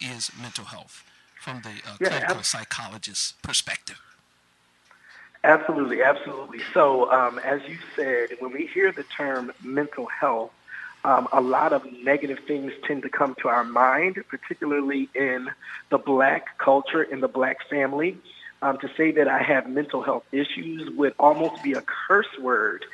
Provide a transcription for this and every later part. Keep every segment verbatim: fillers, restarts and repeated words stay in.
is mental health from the uh, yeah, clinical ab- psychologist's perspective? Absolutely, absolutely. So um, as you said, when we hear the term mental health, um, a lot of negative things tend to come to our mind, particularly in the Black culture, in the Black family. Um, to say that I have mental health issues would almost be a curse word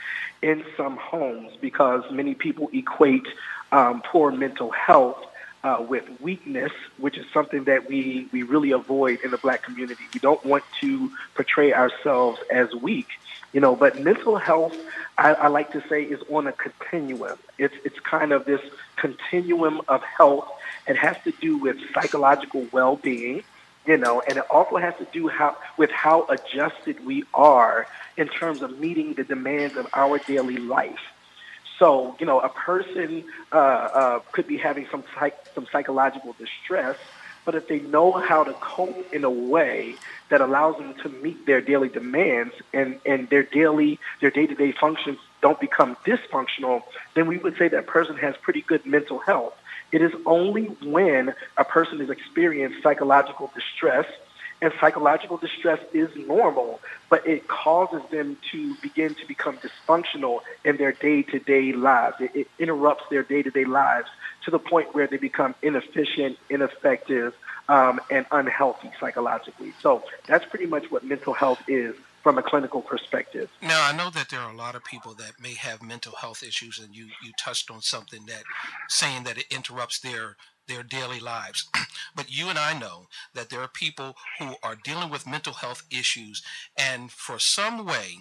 in some homes because many people equate um, poor mental health uh, with weakness, which is something that we, we really avoid in the Black community. We don't want to portray ourselves as weak, you know, but mental health, I, I like to say, is on a continuum. It's, it's kind of this continuum of health. It has to do with psychological well-being. You know, and it also has to do how, with how adjusted we are in terms of meeting the demands of our daily life. So, you know, a person uh, uh, could be having some psych, some psychological distress, but if they know how to cope in a way that allows them to meet their daily demands and, and their daily their day-to-day functions don't become dysfunctional, then we would say that person has pretty good mental health. It is only when a person has experienced psychological distress, and psychological distress is normal, but it causes them to begin to become dysfunctional in their day-to-day lives. It, it interrupts their day-to-day lives to the point where they become inefficient, ineffective, um, and unhealthy psychologically. So that's pretty much what mental health is from a clinical perspective. Now, I know that there are a lot of people that may have mental health issues, and you, you touched on something that saying that it interrupts their their daily lives. But you and I know that there are people who are dealing with mental health issues, and for some way,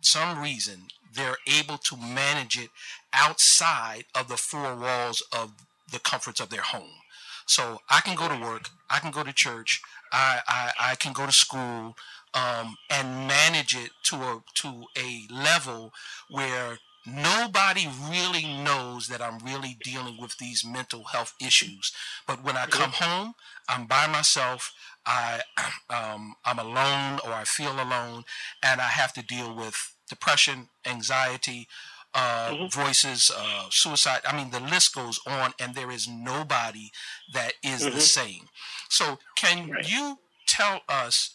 some reason, they're able to manage it outside of the four walls of the comforts of their home. So I can go to work, I can go to church, I, I, I can go to school, Um, and manage it to a to a level where nobody really knows that I'm really dealing with these mental health issues. But when I come home, I'm by myself. I um, I'm alone, or I feel alone, and I have to deal with depression, anxiety, uh, mm-hmm. voices, uh, suicide. I mean, the list goes on, and there is nobody that is mm-hmm. the same. So, can right. you tell us?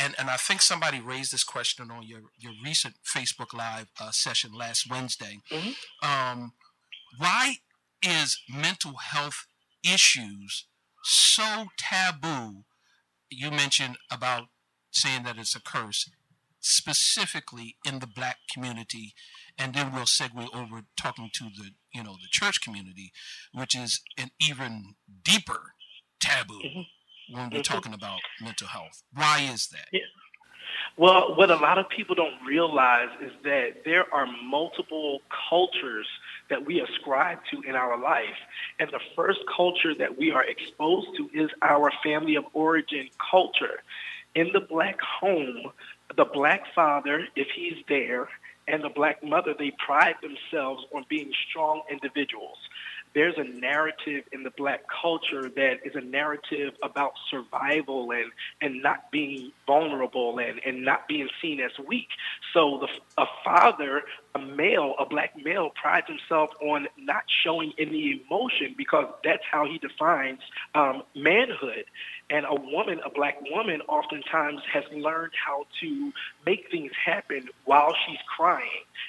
And and I think somebody raised this question on your, your recent Facebook Live uh, session last Wednesday. Mm-hmm. Um, why is mental health issues so taboo? You mentioned about saying that it's a curse, specifically in the Black community, and then we'll segue over talking to the you know the church community, which is an even deeper taboo. Mm-hmm. When we're talking about mental health. Why is that? Yeah. Well, what a lot of people don't realize is that there are multiple cultures that we ascribe to in our life. And the first culture that we are exposed to is our family of origin culture. In the Black home, the Black father, if he's there, and the Black mother, they pride themselves on being strong individuals. There's a narrative in the Black culture that is a narrative about survival and, and not being vulnerable and, and not being seen as weak. So the, a father, a male, a Black male, prides himself on not showing any emotion because that's how he defines um, manhood. And a woman, a Black woman, oftentimes has learned how to make things happen while she's crying,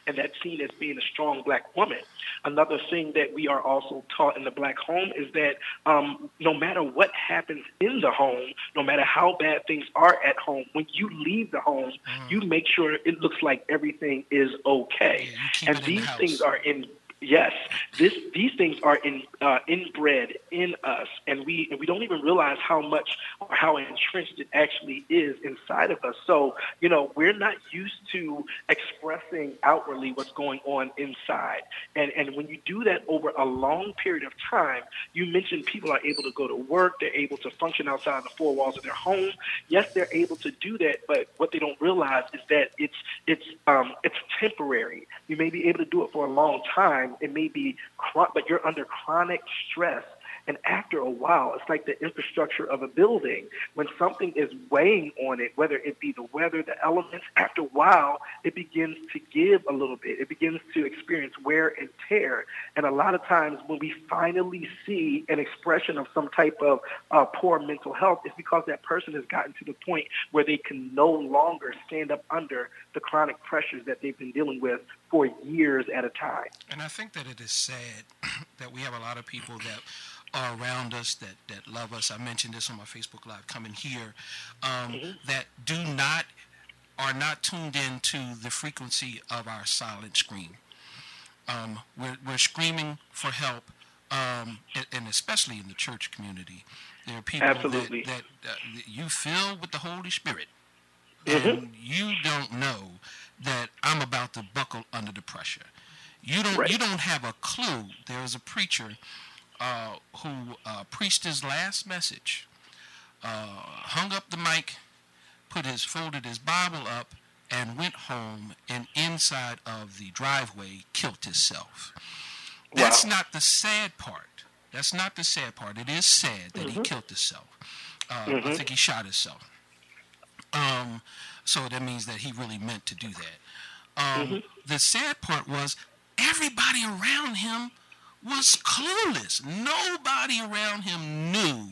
and that's seen as being a strong Black woman. Another thing that we are also taught in the Black home is that um, no matter what happens in the home, no matter how bad things are at home, when you leave the home, mm. you make sure it looks like everything is okay. Yeah, and these the things are in Yes, this, these things are in, uh, inbred in us, and we and we don't even realize how much or how entrenched it actually is inside of us. So, you know, we're not used to expressing outwardly what's going on inside. And, and when you do that over a long period of time, you mentioned people are able to go to work, they're able to function outside the four walls of their home. Yes, they're able to do that, but what they don't realize is that it's, it's, um, it's temporary. You may be able to do it for a long time. It may be, but you're under chronic stress And after a while, it's like the infrastructure of a building. When something is weighing on it, whether it be the weather, the elements, after a while, it begins to give a little bit. It begins to experience wear and tear. And a lot of times when we finally see an expression of some type of uh, poor mental health, it's because that person has gotten to the point where they can no longer stand up under the chronic pressures that they've been dealing with for years at a time. And I think that it is sad that we have a lot of people that are around us, that, that love us. I mentioned this on my Facebook Live coming here, um, mm-hmm. that do not, are not tuned in to the frequency of our silent scream. Um, we're, we're screaming for help, um, and, and especially in the church community. There are people Absolutely. that, that uh, you fill with the Holy Spirit, mm-hmm. and you don't know that I'm about to buckle under the pressure. You don't right. you don't have a clue. There was a preacher uh, who uh, preached his last message, uh, hung up the mic, put his folded his Bible up, and went home, and inside of the driveway killed himself. Wow. That's not the sad part. That's not the sad part. It is sad that mm-hmm. he killed himself. Uh, mm-hmm. I think he shot himself. Um, so that means that he really meant to do that. Um, mm-hmm. The sad part was, everybody around him was clueless. Nobody around him knew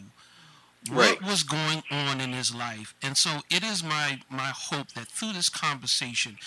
what right. was going on in his life. And so it is my, my hope that through this conversation,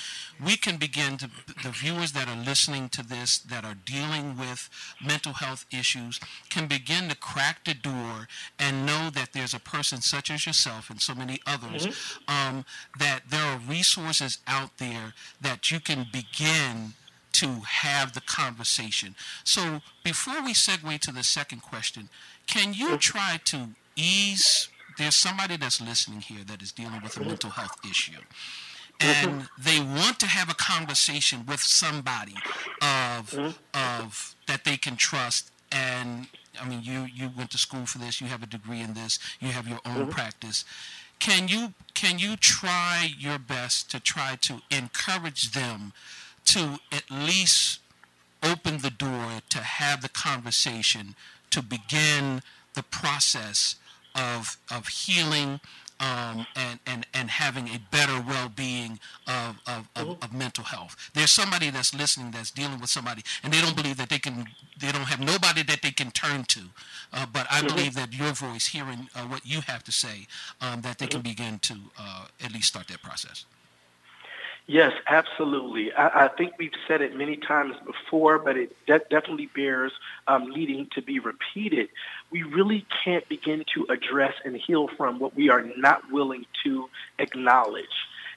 we can begin to, the viewers that are listening to this, that are dealing with mental health issues, can begin to crack the door and know that there's a person such as yourself and so many others, mm-hmm. um, that there are resources out there that you can begin to have the conversation. So before we segue to the second question, can you try to ease, there's somebody that's listening here that is dealing with a mental health issue, and they want to have a conversation with somebody of of that they can trust, and I mean, you, you went to school for this, you have a degree in this, you have your own practice. Can you can you try your best to try to encourage them to at least open the door to have the conversation, to begin the process of of healing um, and, and, and having a better well-being of of, of of mental health? There's somebody that's listening that's dealing with somebody, and they don't believe that they can, they don't have nobody that they can turn to. Uh, but I believe that your voice, hearing uh, what you have to say, um, that they can begin to uh, at least start that process. Yes, absolutely. I, I think we've said it many times before, but it de- definitely bears um, needing to be repeated. We really can't begin to address and heal from what we are not willing to acknowledge.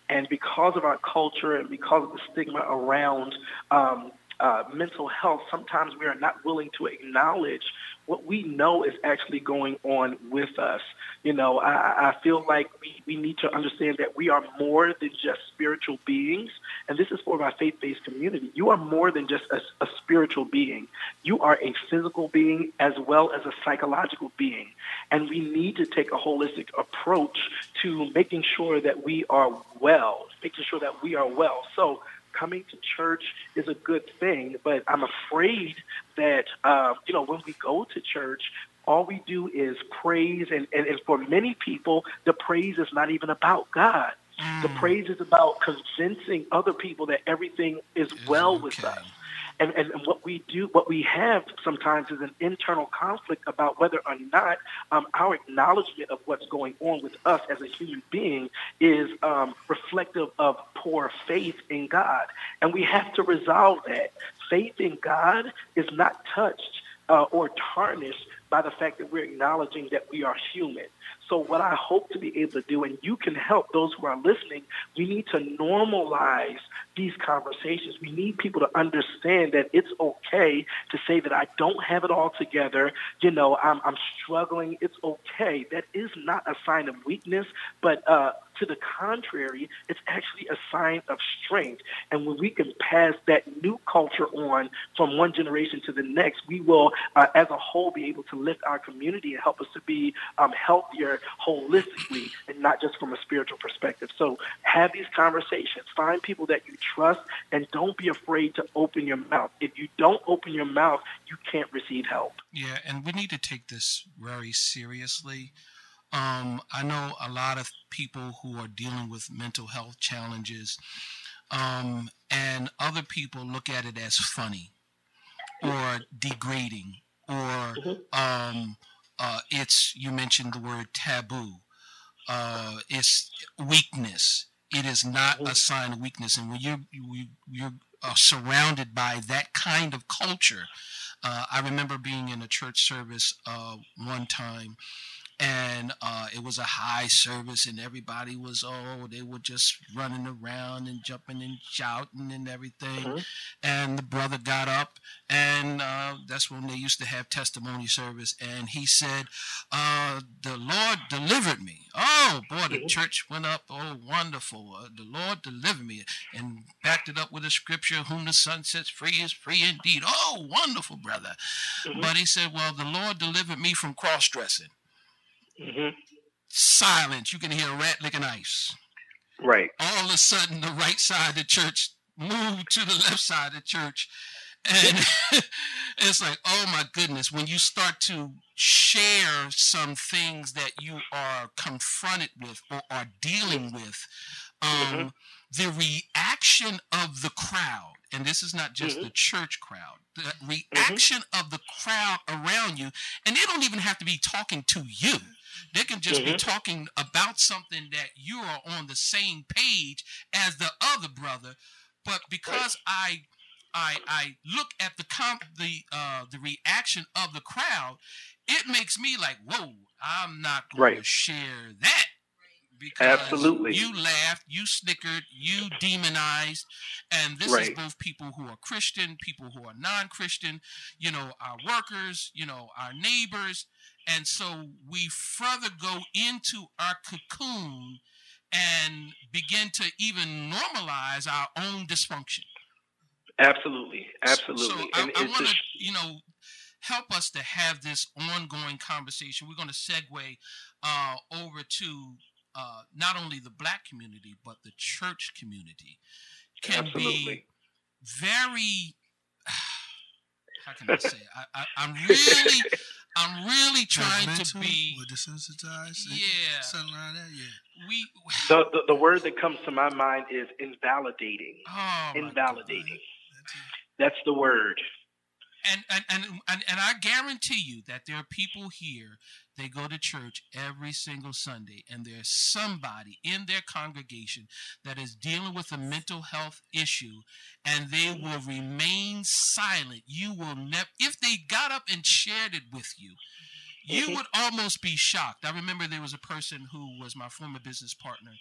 And because of our culture and because of the stigma around um, uh, mental health, sometimes we are not willing to acknowledge what we know is actually going on with us. You know, I, I feel like we, we need to understand that we are more than just spiritual beings. And this is for my faith-based community. You are more than just a, a spiritual being. You are a physical being as well as a psychological being. And we need to take a holistic approach to making sure that we are well, making sure that we are well. So coming to church is a good thing, but I'm afraid that, uh, you know, when we go to church, all we do is praise. And, and, and for many people, the praise is not even about God. Mm. The praise is about convincing other people that everything is well okay. with us. And, and what we do, what we have sometimes is an internal conflict about whether or not um, our acknowledgement of what's going on with us as a human being is um, reflective of poor faith in God. And we have to resolve that. Faith in God is not touched uh, or tarnished by the fact that we're acknowledging that we are human. So what I hope to be able to do, and you can help those who are listening, we need to normalize these conversations. We need people to understand that it's okay to say that I don't have it all together. You know, I'm, I'm struggling. It's okay. That is not a sign of weakness, but uh, to the contrary, it's actually a sign of strength. And when we can pass that new culture on from one generation to the next, we will, uh, as a whole, be able to lift our community and help us to be um, healthier holistically and not just from a spiritual perspective. So Have these conversations. Find people that you trust, and don't be afraid to open your mouth. If you don't open your mouth, you can't receive help. Yeah, and we need to take this very seriously. Um, I know a lot of people who are dealing with mental health challenges, um, and other people look at it as funny or degrading, or mm-hmm. um, uh, it's, you mentioned the word taboo. Uh, it's weakness. It is not a sign of weakness. And when you're, you, you're uh, surrounded by that kind of culture, uh, I remember being in a church service uh, one time, and uh, it was a high service, and everybody was, oh, they were just running around and jumping and shouting and everything. Mm-hmm. And the brother got up, and uh, that's when they used to have testimony service. And he said, uh, the Lord delivered me. Oh, boy, the church went up. Oh, wonderful. Uh, the Lord delivered me. And backed it up with a scripture, whom the Son sets free is free indeed. Oh, wonderful, brother. Mm-hmm. But he said, well, the Lord delivered me from cross-dressing. Mm-hmm. Silence. You can hear a rat licking ice. Right. All of a sudden, the right side of the church moved to the left side of the church. And it's like, oh my goodness, when you start to share some things that you are confronted with or are dealing with, um, mm-hmm. the reaction of the crowd, and this is not just mm-hmm. the church crowd, the reaction mm-hmm. of the crowd around you, and they don't even have to be talking to you. They can just mm-hmm. be talking about something that you are on the same page as the other brother. But because I I, I look at the comp, the uh, the reaction of the crowd, it makes me like, whoa, I'm not going right. to share that. Because Absolutely. you laughed, you snickered, you demonized, and this right. is both people who are Christian, people who are non-Christian, you know, our workers, you know, our neighbors, and so we further go into our cocoon and begin to even normalize our own dysfunction. Absolutely, absolutely. So, so and I, I want to, just... you know, help us to have this ongoing conversation. We're going to segue uh, over to Uh, not only the Black community, but the church community can Absolutely. be very, how can I say it? I, I, I'm really, I'm really trying to be. Or desensitized? Yeah. Something like that, yeah. We, the, the, the word that comes to my mind is invalidating. Oh, invalidating. That's the word. And and, and and and I guarantee you that there are people here, they go to church every single Sunday, and there's somebody in their congregation that is dealing with a mental health issue, and they will remain silent. You will never, if they got up and shared it with you, you would almost be shocked. I remember there was a person who was my former business partner,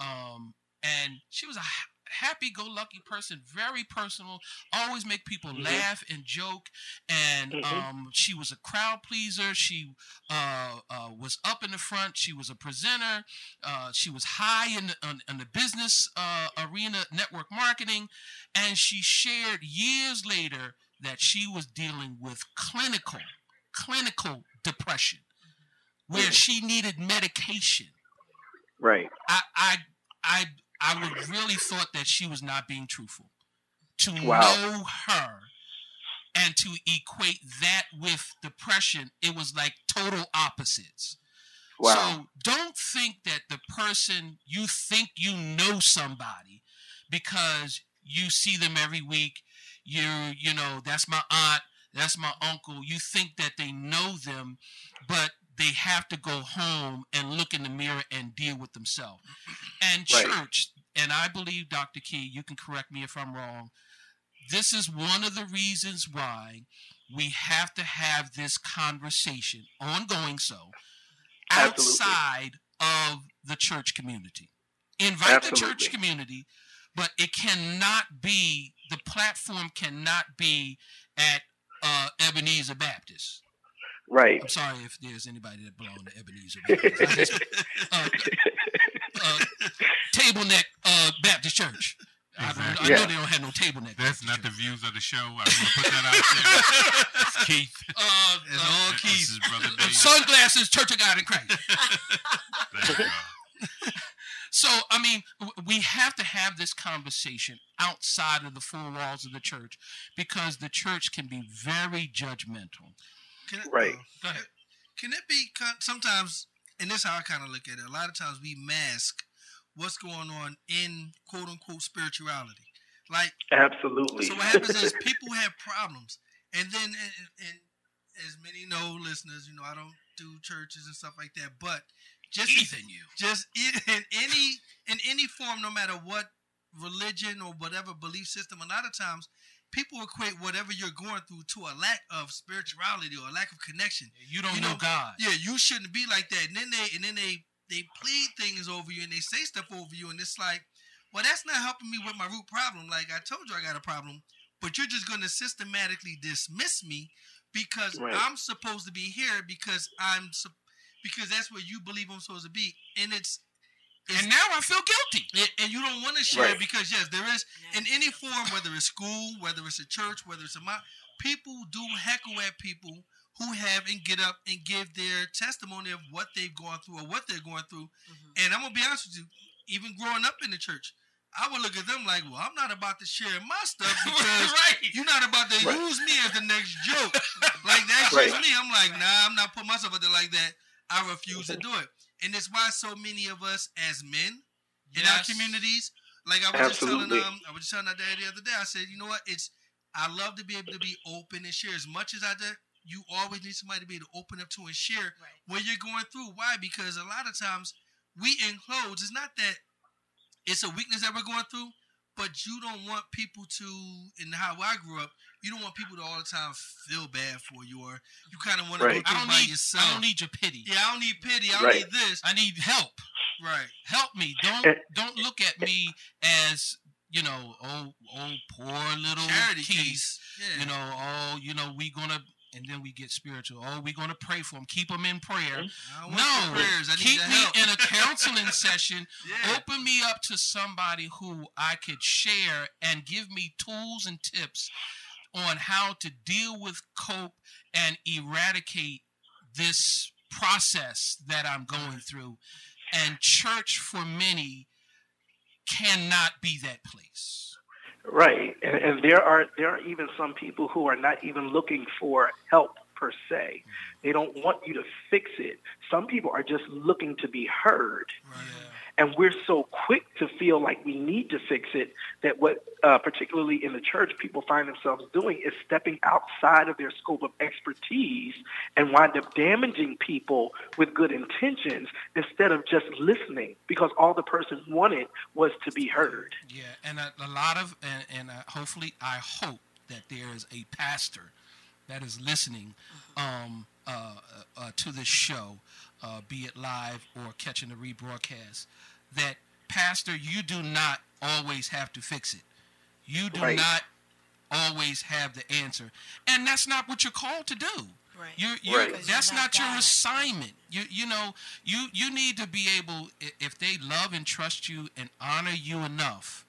um, and she was a happy-go-lucky person, very personal, always make people mm-hmm. laugh and joke, and mm-hmm. um, she was a crowd pleaser. She uh, uh, was up in the front. She was a presenter. Uh, she was high in the, in the business uh, arena, network marketing, and she shared years later that she was dealing with clinical, clinical depression, where mm-hmm. she needed medication. Right. I, I, I. I would really thought that she was not being truthful. To wow. know her and to equate that with depression, it was like total opposites. Wow. So don't think that the person you think you know somebody because you see them every week. You you know, that's my aunt, that's my uncle. You think that they know them, but they have to go home and look in the mirror and deal with themselves. And church, right. and I believe, Doctor Key, you can correct me if I'm wrong, this is one of the reasons why we have to have this conversation, ongoing so, outside Absolutely. of the church community. Invite Absolutely. the church community, but it cannot be, the platform cannot be at uh, Ebenezer Baptist. Right. I'm sorry if there's anybody that belongs to Ebenezer Baptist. Just, uh, uh, table neck uh, Baptist Church. Exactly. I, I yeah. know they don't have no table neck. That's Baptist not Church. The views of the show. I want to put that out there. It's Keith. Uh, it's uh, Keith. This is Brother Dave. Sunglasses, Church of God in Christ. Thank you. So, I mean, we have to have this conversation outside of the four walls of the church, because the church can be very judgmental. Can it, right. Uh, go ahead. Can it be sometimes, and this is how I kind of look at it, a lot of times we mask what's going on in quote-unquote spirituality. Like, absolutely. So what happens is people have problems. And then, and, and as many know, listeners, you know, I don't do churches and stuff like that, but just Ethan, you. just in any in any form, no matter what religion or whatever belief system, a lot of times people equate whatever you're going through to a lack of spirituality or a lack of connection. You don't you know, know God. Yeah, you shouldn't be like that. And then they and then they they plead things over you and they say stuff over you, and it's like, well, that's not helping me with my root problem. Like, I told you I got a problem, but you're just going to systematically dismiss me because right. I'm supposed to be here because I'm because that's where you believe I'm supposed to be. And it's, it's and now I feel guilty. It, and you don't want to share right. because, yes, there is in any form, whether it's school, whether it's a church, whether it's a mob, people do heckle at people who have and get up and give their testimony of what they've gone through or what they're going through. Mm-hmm. And I'm going to be honest with you, even growing up in the church, I would look at them like, well, I'm not about to share my stuff because right. you're not about to right. use me as the next joke. Like, that's right. just me. I'm like, nah, I'm not putting myself out there like that. I refuse to do it. And it's why so many of us as men yes. in our communities, like I was Absolutely. just telling um, I was just telling my dad the other day, I said, you know what, it's I love to be able to be open and share as much as I do. You always need somebody to be able to open up to and share right. what you're going through. Why? Because a lot of times we enclose, it's not that it's a weakness that we're going through, but you don't want people to, and how I grew up, you don't want people to all the time feel bad for you, or you kind of want right. to go through by need, yourself. I don't need your pity. Yeah, I don't need pity. I don't right. need this. I need help. Right. Help me. Don't don't look at me as, you know, oh, oh poor little charity case. Yeah. You know, oh, you know, we going to, and then we get spiritual. Oh, we're going to pray for them. Keep them in prayer. I want no, prayers. I need keep me in a counseling session. Yeah. Open me up to somebody who I could share and give me tools and tips on how to deal with, cope, and eradicate this process that I'm going through. And church, for many, cannot be that place. Right, and, and there are there are even some people who are not even looking for help per se. They don't want you to fix it. Some people are just looking to be heard, right. and we're so quick to feel like we need to fix it that what, uh, particularly in the church, people find themselves doing is stepping outside of their scope of expertise and wind up damaging people with good intentions instead of just listening, because all the person wanted was to be heard. Yeah, and a, a lot of, and, and uh, hopefully, I hope that there is a pastor that is listening um, uh, uh, to this show, uh, be it live or catching the rebroadcast, that, Pastor, you do not always have to fix it. You do right. not always have the answer. And that's not what you're called to do. Right. You're, you're, right. That's you're not, not your assignment. You you know, you, you need to be able, if they love and trust you and honor you enough,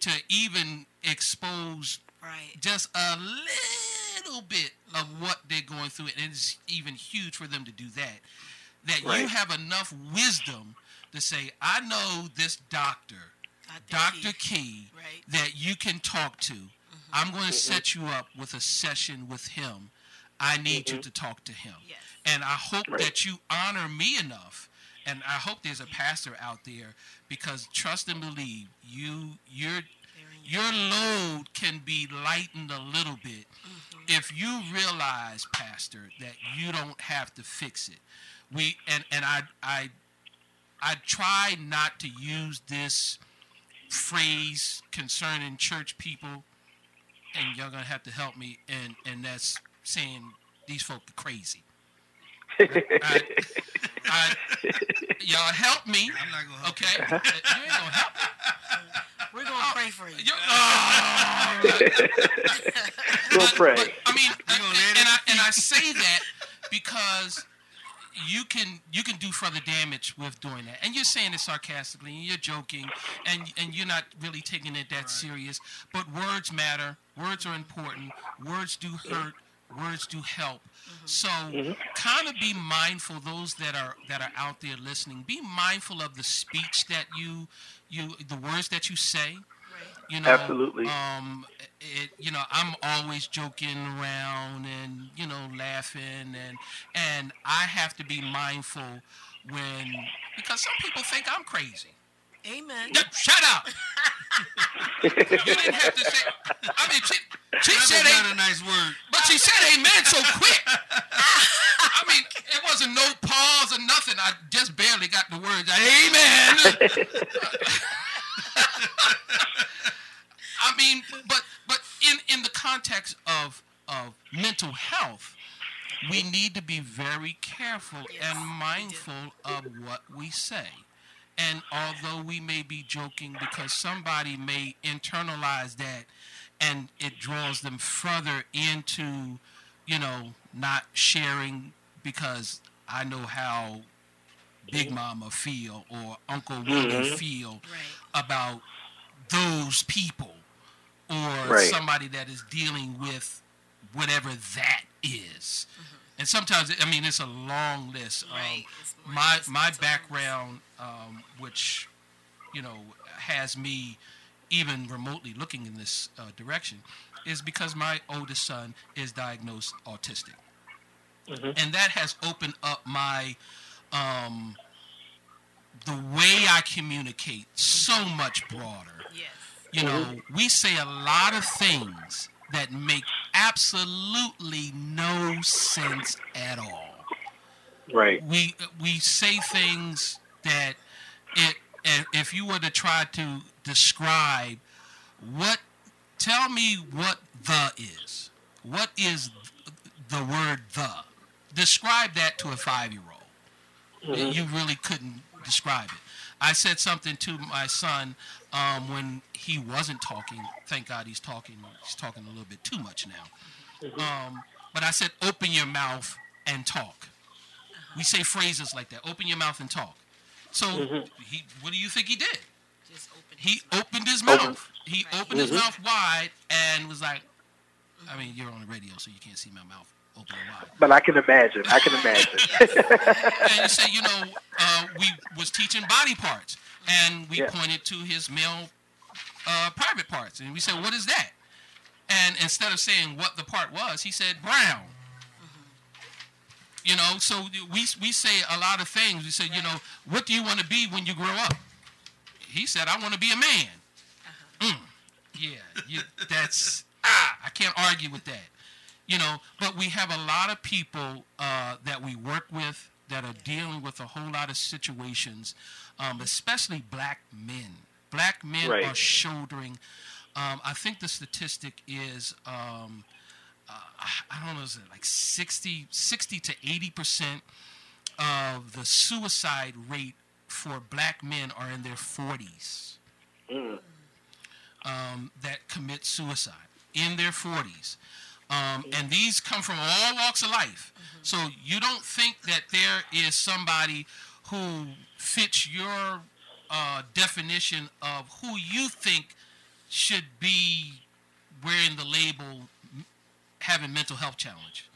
to even expose right. just a little bit of what they're going through, and it's even huge for them to do that, that right. you have enough wisdom to say, I know this doctor, Doctor Key, right. that you can talk to. Mm-hmm. I'm going to mm-hmm. set you up with a session with him. I need mm-hmm. you to talk to him. Yes. And I hope right. that you honor me enough, and I hope there's a pastor out there, because trust and believe, you, you're your load can be lightened a little bit mm-hmm. if you realize, Pastor, that you don't have to fix it. We and, and I I I try not to use this phrase concerning church people, and y'all gonna have to help me, and, and that's saying these folk are crazy. I, I, y'all help me. I'm not gonna help okay. You. Uh-huh. You ain't gonna help me. We're going to oh, pray for you. Oh, we'll but, pray. But, I mean, I, and, I, and I say that because you can you can do further damage with doing that. And you're saying it sarcastically, and you're joking, and, and you're not really taking it that right. serious. But words matter. Words are important. Words do hurt. Words do help. Mm-hmm. So mm-hmm. kind of be mindful, those that are that are out there listening, be mindful of the speech that you, you the words that you say. You know, absolutely. Um, it, you know, I'm always joking around and, you know, laughing. And and I have to be mindful when, because some people think I'm crazy. Amen. No, shut up. You didn't have to say, I mean, she, she said ain't a nice word. But she said amen so quick. I mean, it wasn't no pause or nothing. I just barely got the words, amen. I mean, but but in, in the context of of mental health, we need to be very careful yes, and mindful of what we say. And although we may be joking, because somebody may internalize that and it draws them further into, you know, not sharing, because I know how Big Mama feel or Uncle Willie mm-hmm. feel right. about those people. Or right. somebody that is dealing with whatever that is. Mm-hmm. And sometimes, I mean, it's a long list. Right. Um, my my background, um, which, you know, has me even remotely looking in this uh, direction, is because my oldest son is diagnosed autistic. Mm-hmm. And that has opened up my, um, the way I communicate so much broader. Yes. You know, we say a lot of things that make absolutely no sense at all. Right. We we say things that it, if you were to try to describe what, tell me what the is. What is the word the? Describe that to a five-year-old. Mm-hmm. You really couldn't describe it. I said something to my son um, when he wasn't talking. Thank God he's talking. He's talking a little bit too much now. Um, but I said, open your mouth and talk. We say phrases like that. Open your mouth and talk. So mm-hmm. he, what do you think he did? Just open he his opened his mouth. Open. He right. opened mm-hmm. his mouth wide and was like, I mean, you're on the radio, so you can't see my mouth. Open wide. But I can imagine. I can imagine. And you say, you know, uh, we was teaching body parts, and we yeah. pointed to his male uh, private parts, and we said, "What is that?" And instead of saying what the part was, he said, "Brown." Mm-hmm. You know, so we we say a lot of things. We say, right. you know, what do you want to be when you grow up? He said, "I want to be a man." Uh-huh. Mm. Yeah, you, that's ah, I can't argue with that. You know, but we have a lot of people uh, that we work with that are dealing with a whole lot of situations, um, especially black men. Black men right. are shouldering. Um, I think the statistic is, um, uh, I don't know, is it like sixty to eighty percent of the suicide rate for black men are in their forties mm. um, that commit suicide in their forties. Um, and these come from all walks of life. Mm-hmm. So you don't think that there is somebody who fits your uh, definition of who you think should be wearing the label having mental health challenge.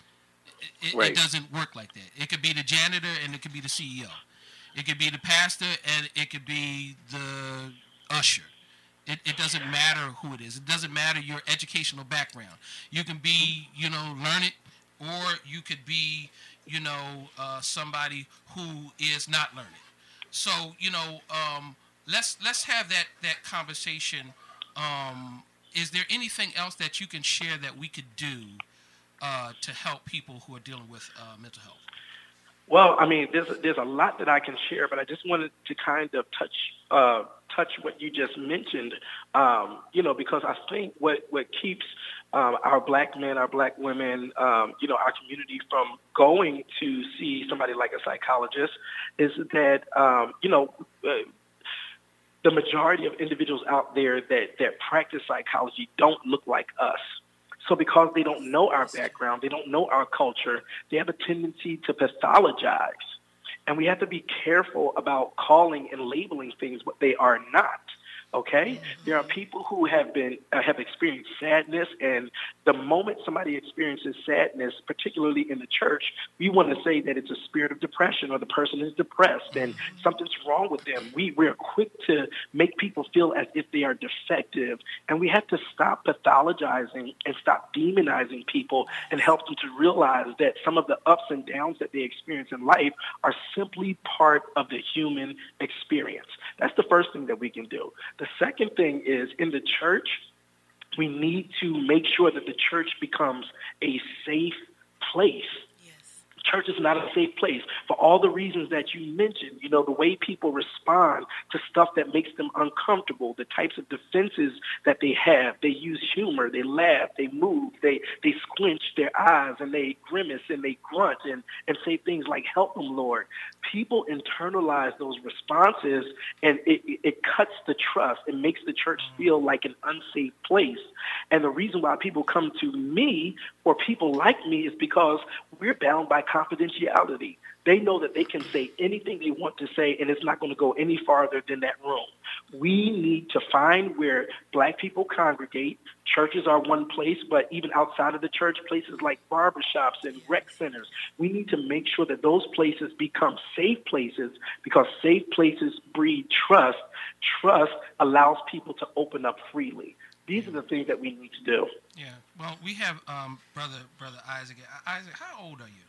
It, right. it doesn't work like that. It could be the janitor and it could be the C E O. It could be the pastor and it could be the usher. It, it doesn't matter who it is. It doesn't matter your educational background. You can be, you know, learned, or you could be, you know, uh, somebody who is not learned. So, you know, um, let's let's have that that conversation. Um, is there anything else that you can share that we could do uh, to help people who are dealing with uh, mental health? Well, I mean, there's there's a lot that I can share, but I just wanted to kind of touch uh, touch what you just mentioned, um, you know, because I think what what keeps um, our black men, our black women, um, you know, our community from going to see somebody like a psychologist is that um, you know. Uh, the majority of individuals out there that that practice psychology don't look like us. So because they don't know our background, they don't know our culture, they have a tendency to pathologize. And we have to be careful about calling and labeling things what they are not. Okay, there are people who have been uh, have experienced sadness, and the moment somebody experiences sadness, particularly in the church, we want to say that it's a spirit of depression, or the person is depressed and something's wrong with them. We we're quick to make people feel as if they are defective, and we have to stop pathologizing and stop demonizing people and help them to realize that some of the ups and downs that they experience in life are simply part of the human experience. That's the first thing that we can do. The second thing is, in the church, we need to make sure that the church becomes a safe place. Church is not a safe place for all the reasons that you mentioned. You know, the way people respond to stuff that makes them uncomfortable, the types of defenses that they have. They use humor, they laugh, they move, they they squinch their eyes, and they grimace and they grunt and, and say things like, "Help them, Lord." People internalize those responses, and it, it, it cuts the trust. It makes the church feel like an unsafe place. And the reason why people come to me or people like me is because we're bound by confidentiality. They know that they can say anything they want to say, and it's not going to go any farther than that room. We need to find where Black people congregate. Churches are one place, but even outside of the church, places like barbershops and rec centers, we need to make sure that those places become safe places, because safe places breed trust. Trust allows people to open up freely. These are the things that we need to do. Yeah. Well, we have um, brother, brother Isaac. Isaac, how old are you?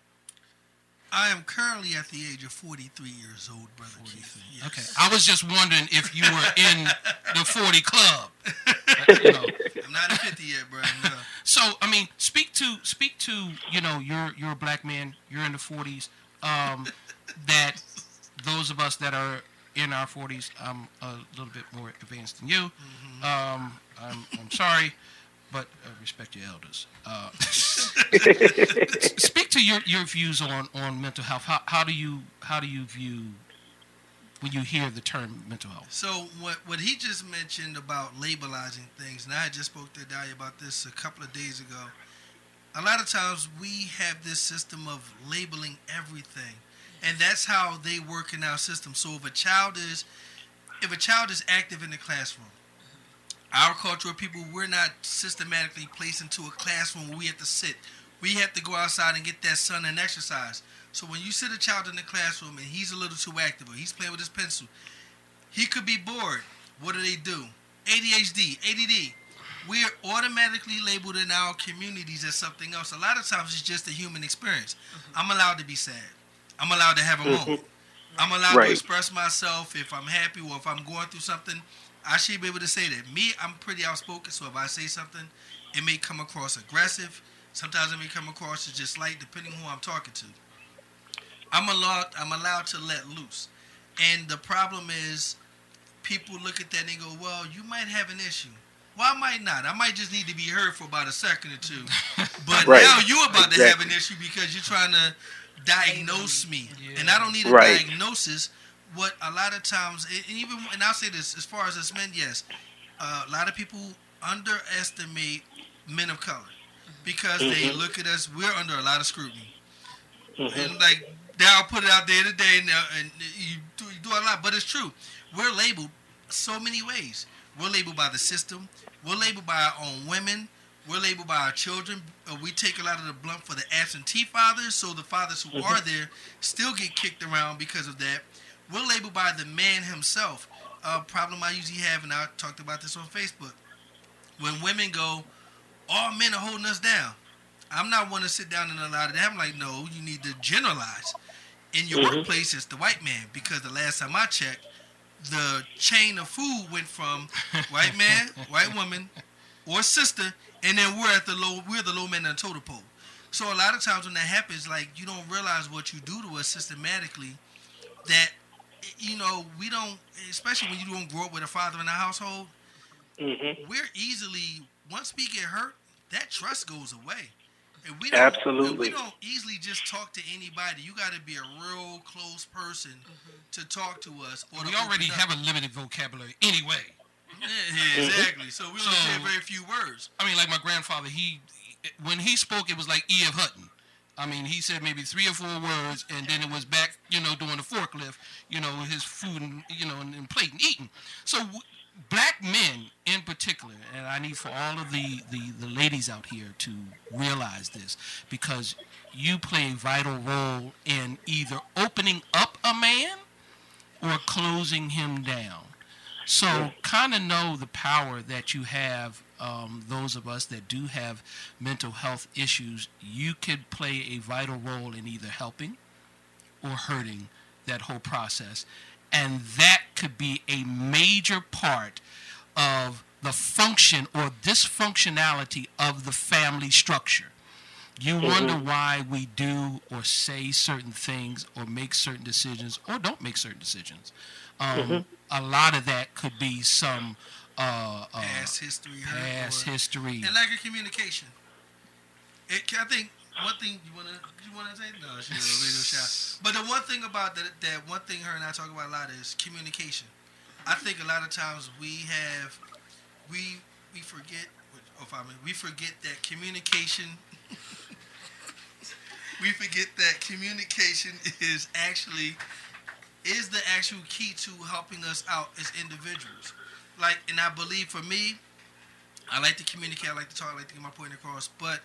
I am currently at the age of forty-three years old, brother Keith. Yes. Okay, I was just wondering if you were in the forty club. No. I'm not at fifty yet, brother. No. So, I mean, speak to speak to you know, you're you're a Black man, you're in the forties. Um, that those of us that are in our forties, I'm a little bit more advanced than you. Mm-hmm. Um, I'm I'm sorry. But uh, respect your elders. Uh, speak to your, your views on, on mental health. How, how do you how do you view when you hear the term mental health? So what what he just mentioned about labelizing things, and I just spoke to Dahlia about this a couple of days ago. A lot of times we have this system of labeling everything, and that's how they work in our system. So if a child is if a child is active in the classroom. Our culture of people, we're not systematically placed into a classroom where we have to sit. We have to go outside and get that sun and exercise. So when you sit a child in the classroom and he's a little too active or he's playing with his pencil, he could be bored. What do they do? A D H D, A D D. We're automatically labeled in our communities as something else. A lot of times it's just a human experience. I'm allowed to be sad. I'm allowed to have a moment. I'm allowed right. to express myself if I'm happy or if I'm going through something. I should be able to say that. Me, I'm pretty outspoken, so if I say something, it may come across aggressive. Sometimes it may come across as just light, depending on who I'm talking to. I'm allowed, I'm allowed to let loose. And the problem is, people look at that and they go, well, you might have an issue. Well, I might not. I might just need to be heard for about a second or two. But right. now you're about exactly. to have an issue because you're trying to diagnose me. Yeah. And I don't need a right. diagnosis. What a lot of times, and even, and I'll say this, as far as us men, yes, uh, a lot of people underestimate men of color because mm-hmm. they look at us, we're under a lot of scrutiny. Mm-hmm. And like, they'll put it out there today, and, and you, do, you do a lot, but it's true. We're labeled so many ways. We're labeled by the system. We're labeled by our own women. We're labeled by our children. Uh, we take a lot of the blunt for the absentee fathers, so the fathers who mm-hmm. are there still get kicked around because of that. We're labeled by the man himself. A problem I usually have, and I talked about this on Facebook, when women go, all men are holding us down. I'm not one to sit down and allow that. I'm like, no, you need to generalize. In your mm-hmm. workplace, it's the white man, because the last time I checked, the chain of food went from white man, white woman, or sister, and then we're at the low, we're the low man on the totem pole. So a lot of times when that happens, like, you don't realize what you do to us systematically, that you know, we don't, especially when you don't grow up with a father in the household, mm-hmm. we're easily, once we get hurt, that trust goes away. And we don't, Absolutely. We don't easily just talk to anybody. You got to be a real close person mm-hmm. to talk to us. Or we already have a limited vocabulary anyway. Yeah, yeah, exactly. Mm-hmm. So we so, only say very few words. I mean, like my grandfather, he, when he spoke, it was like E F Hutton. I mean, he said maybe three or four words, and then it was back, you know, doing the forklift, you know, his food, and, you know, and, and plate and eating. So black men in particular, and I need for all of the, the, the ladies out here to realize this, because you play a vital role in either opening up a man or closing him down. So kind of know the power that you have. Um, those of us that do have mental health issues, you could play a vital role in either helping or hurting that whole process. And that could be a major part of the function or dysfunctionality of the family structure. You wonder why we do or say certain things or make certain decisions or don't make certain decisions. Um, mm-hmm. A lot of that could be some uh, uh, past history. Past history. And lack of communication. It, I think one thing you want to you want to say? No, she's a radio shout. But the one thing about that, that one thing her and I talk about a lot is communication. I think a lot of times we have, we we forget, if I mean, we forget that communication... We forget that communication is actually is the actual key to helping us out as individuals. Like, and I believe for me, I like to communicate, I like to talk, I like to get my point across, but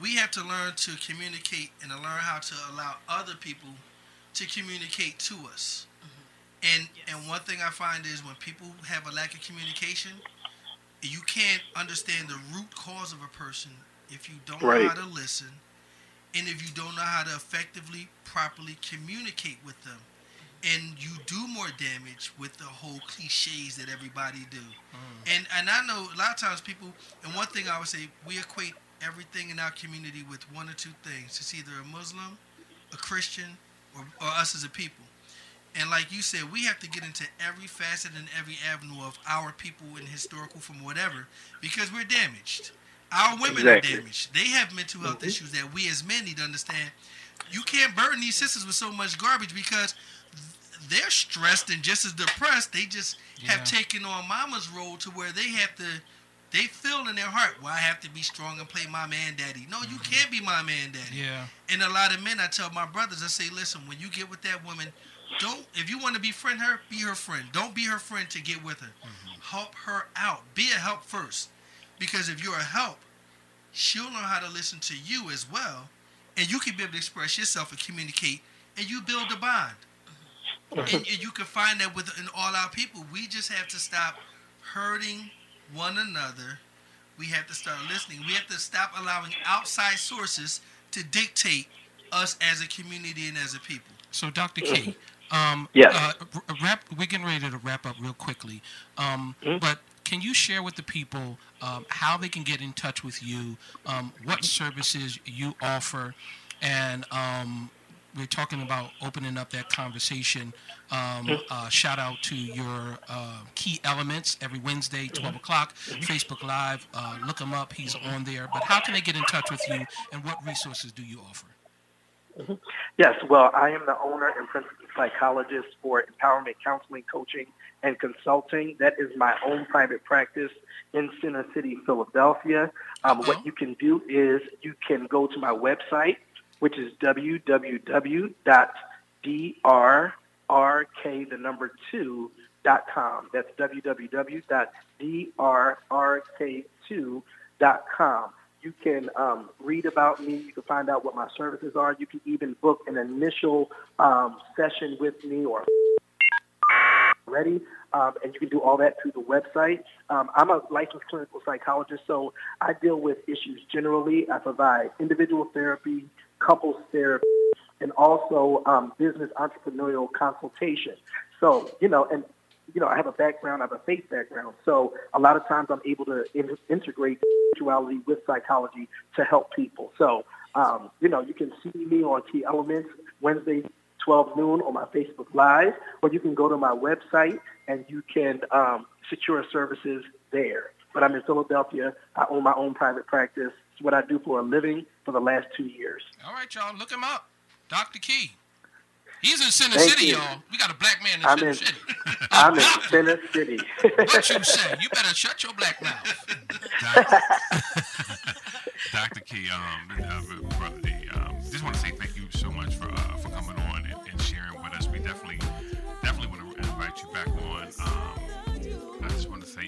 we have to learn to communicate and to learn how to allow other people to communicate to us. Mm-hmm. And yes. and one thing I find is when people have a lack of communication, you can't understand the root cause of a person if you don't right. know how to listen. And if you don't know how to effectively, properly communicate with them, and you do more damage with the whole cliches that everybody do. Mm. And and I know a lot of times people, and one thing I would say, we equate everything in our community with one or two things. It's either a Muslim, a Christian, or, or us as a people. And like you said, we have to get into every facet and every avenue of our people and historical from whatever, because we're damaged. Our women exactly. are damaged. They have mental health mm-hmm. issues that we as men need to understand. You can't burden these sisters with so much garbage because they're stressed and just as depressed. They just yeah. have taken on mama's role to where they have to, they feel in their heart, well, I have to be strong and play mama and daddy. No, mm-hmm. you can't be mama and daddy. Yeah. And a lot of men, I tell my brothers, I say, listen, when you get with that woman, don't, if you want to befriend her, be her friend. Don't be her friend to get with her. Mm-hmm. Help her out. Be a help first. Because if you're a help, she'll learn how to listen to you as well, and you can be able to express yourself and communicate, and you build a bond. And, and you can find that within all our people. We just have to stop hurting one another. We have to start listening. We have to stop allowing outside sources to dictate us as a community and as a people. So, Doctor K, um, yeah. uh, wrap, we're getting ready to wrap up real quickly, um, mm-hmm. but... Can you share with the people um, how they can get in touch with you, um, what services you offer, and um, we're talking about opening up that conversation. Um, uh, shout out to your uh, Key Elements every Wednesday, twelve o'clock, Facebook Live. Uh, look him up. He's on there. But how can they get in touch with you, and what resources do you offer? Mm-hmm. Yes, well, I am the owner and principal psychologist for Empowerment Counseling, Coaching, and Consulting. That is my own private practice in Center City, Philadelphia. Um, uh-huh. What you can do is you can go to my website, which is w w w dot d r r k two dot com. That's w w w dot d r r k two dot com. You can um, read about me. You can find out what my services are. You can even book an initial um, session with me or already, um, and you can do all that through the website. Um, I'm a licensed clinical psychologist, so I deal with issues generally. I provide individual therapy, couples therapy, and also um, business entrepreneurial consultation. So, you know, and, you know, I have a background, I have a faith background, so a lot of times I'm able to in- integrate spirituality with psychology to help people. So, um, you know, you can see me on Key Elements Wednesday, twelve noon on my Facebook Live, or you can go to my website and you can um, secure services there. But I'm in Philadelphia. I own my own private practice. It's what I do for a living for the last two years. All right, y'all. Look him up. Doctor Key. He's in Center Thank City, you. y'all. We got a black man in I'm Center in, City. I'm in Center City. What you say? You better shut your black mouth. Doctor Key, um, uh, brother D, um, just want to say thank you so much for uh, for coming on and, and sharing with us. We definitely definitely want to invite you back on. Um, I just want to say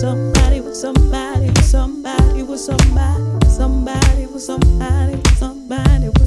somebody, with somebody, somebody, with somebody, somebody, with somebody, somebody.